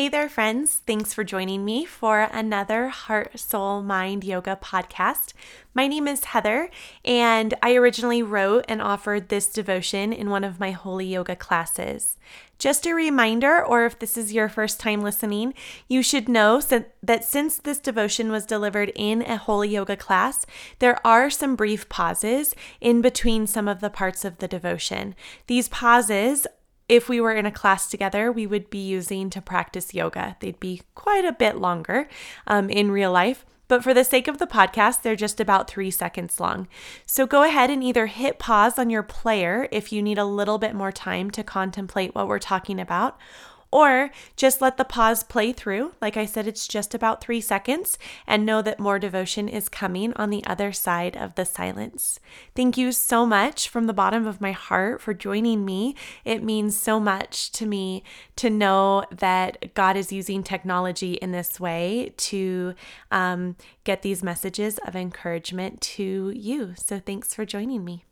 Hey there, friends. Thanks for joining me for another Heart, Soul, Mind Yoga podcast. My name is Heather, and I originally wrote and offered this devotion in one of my Holy Yoga classes. Just a reminder, or if this is your first time listening, you should know that since this devotion was delivered in a Holy Yoga class, there are some brief pauses in between some of the parts of the devotion. These pauses, if we were in a class together, we would be using to practice yoga. They'd be quite a bit longer in real life, but for the sake of the podcast, they're just about 3 seconds long. So go ahead and either hit pause on your player if you need a little bit more time to contemplate what we're talking about, or just let the pause play through. Like I said, it's just about 3 seconds, and know that more devotion is coming on the other side of the silence. Thank you so much from the bottom of my heart for joining me. It means so much to me to know that God is using technology in this way to get these messages of encouragement to you. So thanks for joining me.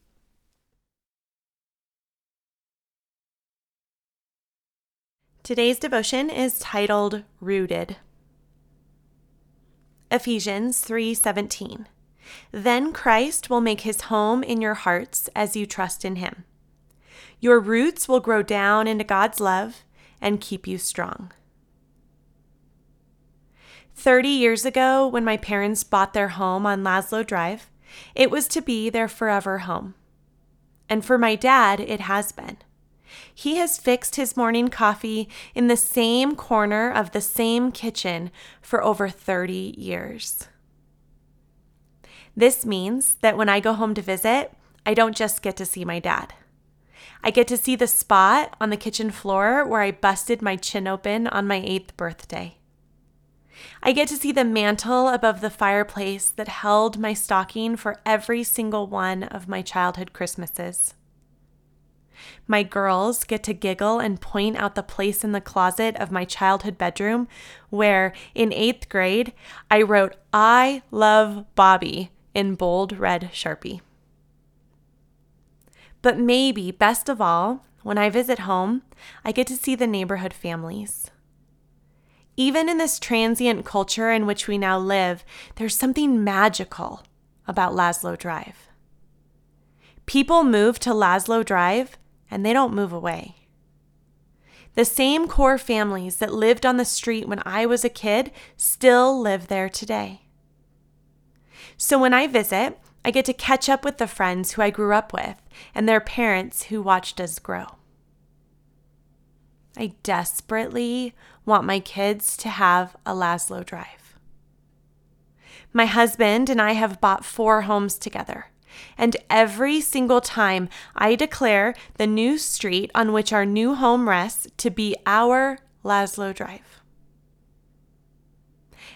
Today's devotion is titled, Rooted. Ephesians 3:17. Then Christ will make his home in your hearts as you trust in him. Your roots will grow down into God's love and keep you strong. 30 years ago, when my parents bought their home on Laszlo Drive, it was to be their forever home. And for my dad, it has been. He has fixed his morning coffee in the same corner of the same kitchen for over 30 years. This means that when I go home to visit, I don't just get to see my dad. I get to see the spot on the kitchen floor where I busted my chin open on my 8th birthday. I get to see the mantle above the fireplace that held my stocking for every single one of my childhood Christmases. My girls get to giggle and point out the place in the closet of my childhood bedroom where, in 8th grade, I wrote, "I love Bobby" in bold red Sharpie. But maybe, best of all, when I visit home, I get to see the neighborhood families. Even in this transient culture in which we now live, there's something magical about Laszlo Drive. People move to Laszlo Drive, and they don't move away. The same core families that lived on the street when I was a kid still live there today. So when I visit, I get to catch up with the friends who I grew up with and their parents who watched us grow. I desperately want my kids to have a Laszlo Drive. My husband and I have bought 4 homes together. And every single time I declare the new street on which our new home rests to be our Laszlo Drive.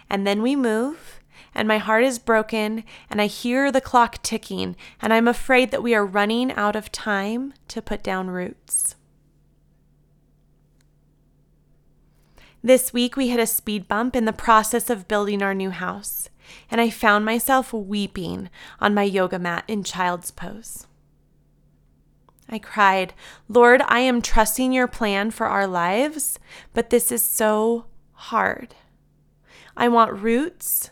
And then we move, and my heart is broken, and I hear the clock ticking, and I'm afraid that we are running out of time to put down roots. This week we hit a speed bump in the process of building our new house, and I found myself weeping on my yoga mat in child's pose. I cried, "Lord, I am trusting your plan for our lives, but this is so hard. I want roots,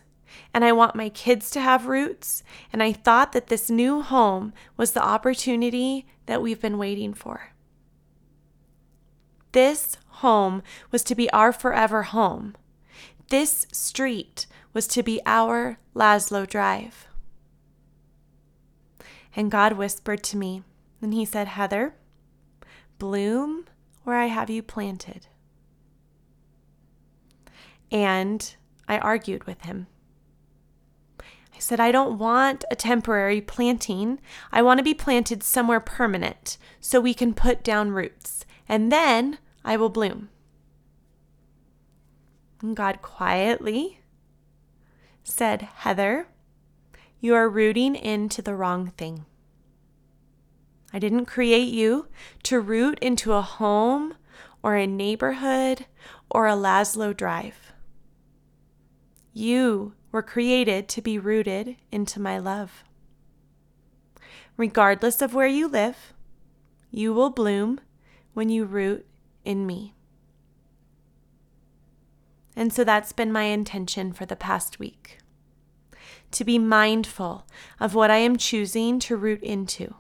and I want my kids to have roots, and I thought that this new home was the opportunity that we've been waiting for. This home was to be our forever home. This street was to be our Laszlo Drive." And God whispered to me, and he said, "Heather, bloom where I have you planted." And I argued with him. I said, "I don't want a temporary planting. I want to be planted somewhere permanent so we can put down roots, and then I will bloom." And God quietly said, "Heather, you are rooting into the wrong thing. I didn't create you to root into a home or a neighborhood or a Laszlo Drive. You were created to be rooted into my love. Regardless of where you live, you will bloom when you root in me." And so that's been my intention for the past week, to be mindful of what I am choosing to root into.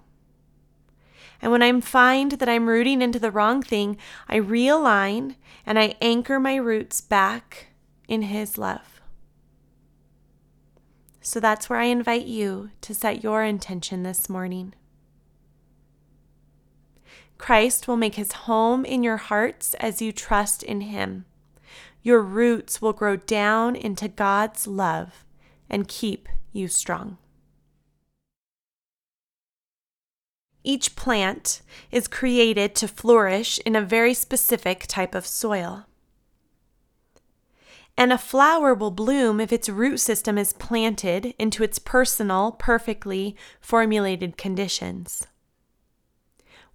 And when I find that I'm rooting into the wrong thing, I realign and I anchor my roots back in His love. So that's where I invite you to set your intention this morning. Christ will make His home in your hearts as you trust in Him. Your roots will grow down into God's love and keep you strong. Each plant is created to flourish in a very specific type of soil. And a flower will bloom if its root system is planted into its personal, perfectly formulated conditions.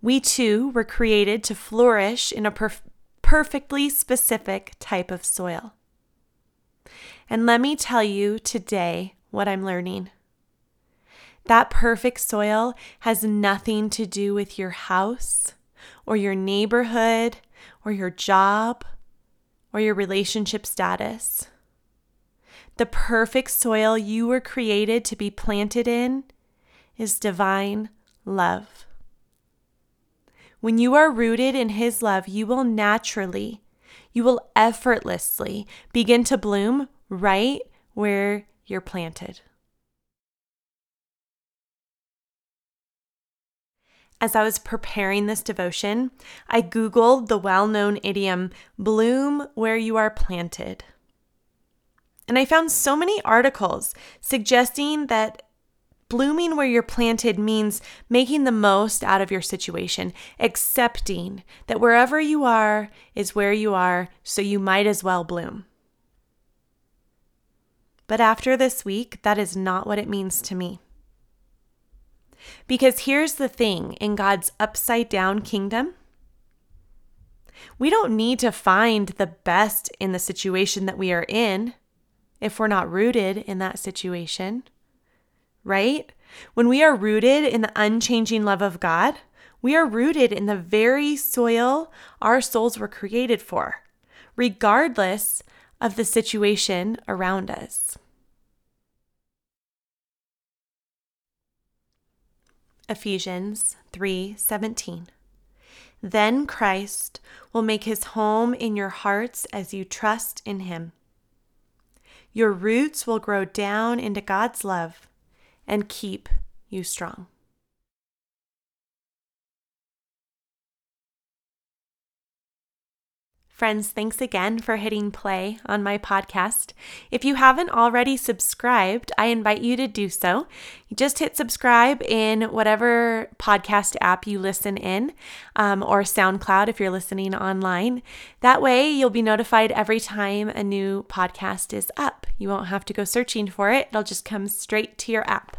We too were created to flourish in a perfectly specific type of soil. And let me tell you today what I'm learning. That perfect soil has nothing to do with your house or your neighborhood or your job or your relationship status. The perfect soil you were created to be planted in is divine love. When you are rooted in His love, you will effortlessly begin to bloom right where you're planted. As I was preparing this devotion, I Googled the well-known idiom, bloom where you are planted. And I found so many articles suggesting that blooming where you're planted means making the most out of your situation, accepting that wherever you are is where you are, so you might as well bloom. But after this week, that is not what it means to me. Because here's the thing, in God's upside-down kingdom, we don't need to find the best in the situation that we are in if we're not rooted in that situation, right? When we are rooted in the unchanging love of God, we are rooted in the very soil our souls were created for, regardless of the situation around us. Ephesians 3:17. Then Christ will make His home in your hearts as you trust in Him. Your roots will grow down into God's love and keep you strong. Friends, thanks again for hitting play on my podcast. If you haven't already subscribed, I invite you to do so. You just hit subscribe in whatever podcast app you listen in, or SoundCloud if you're listening online. That way you'll be notified every time a new podcast is up. You won't have to go searching for it. It'll just come straight to your app.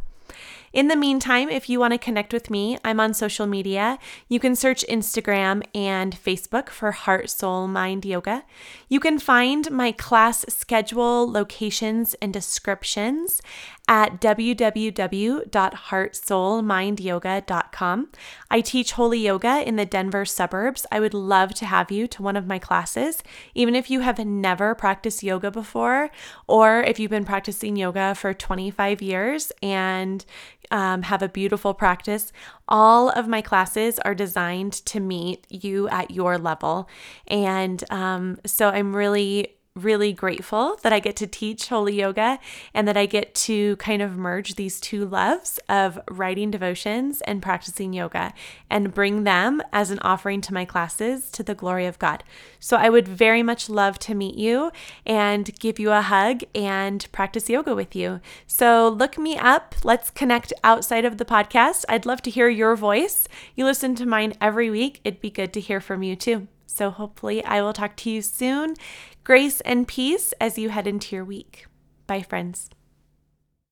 In the meantime, if you want to connect with me, I'm on social media. You can search Instagram and Facebook for Heart, Soul, Mind Yoga. You can find my class schedule, locations, and descriptions at www.heartsoulmindyoga.com. I teach Holy Yoga in the Denver suburbs. I would love to have you to one of my classes. Even if you have never practiced yoga before, or if you've been practicing yoga for 25 years and have a beautiful practice, all of my classes are designed to meet you at your level. And so I'm really grateful that I get to teach Holy Yoga and that I get to kind of merge these two loves of writing devotions and practicing yoga and bring them as an offering to my classes to the glory of God. So I would very much love to meet you and give you a hug and practice yoga with you. So look me up. Let's connect outside of the podcast. I'd love to hear your voice. You listen to mine every week. It'd be good to hear from you too. So hopefully I will talk to you soon. Grace and peace as you head into your week. Bye, friends.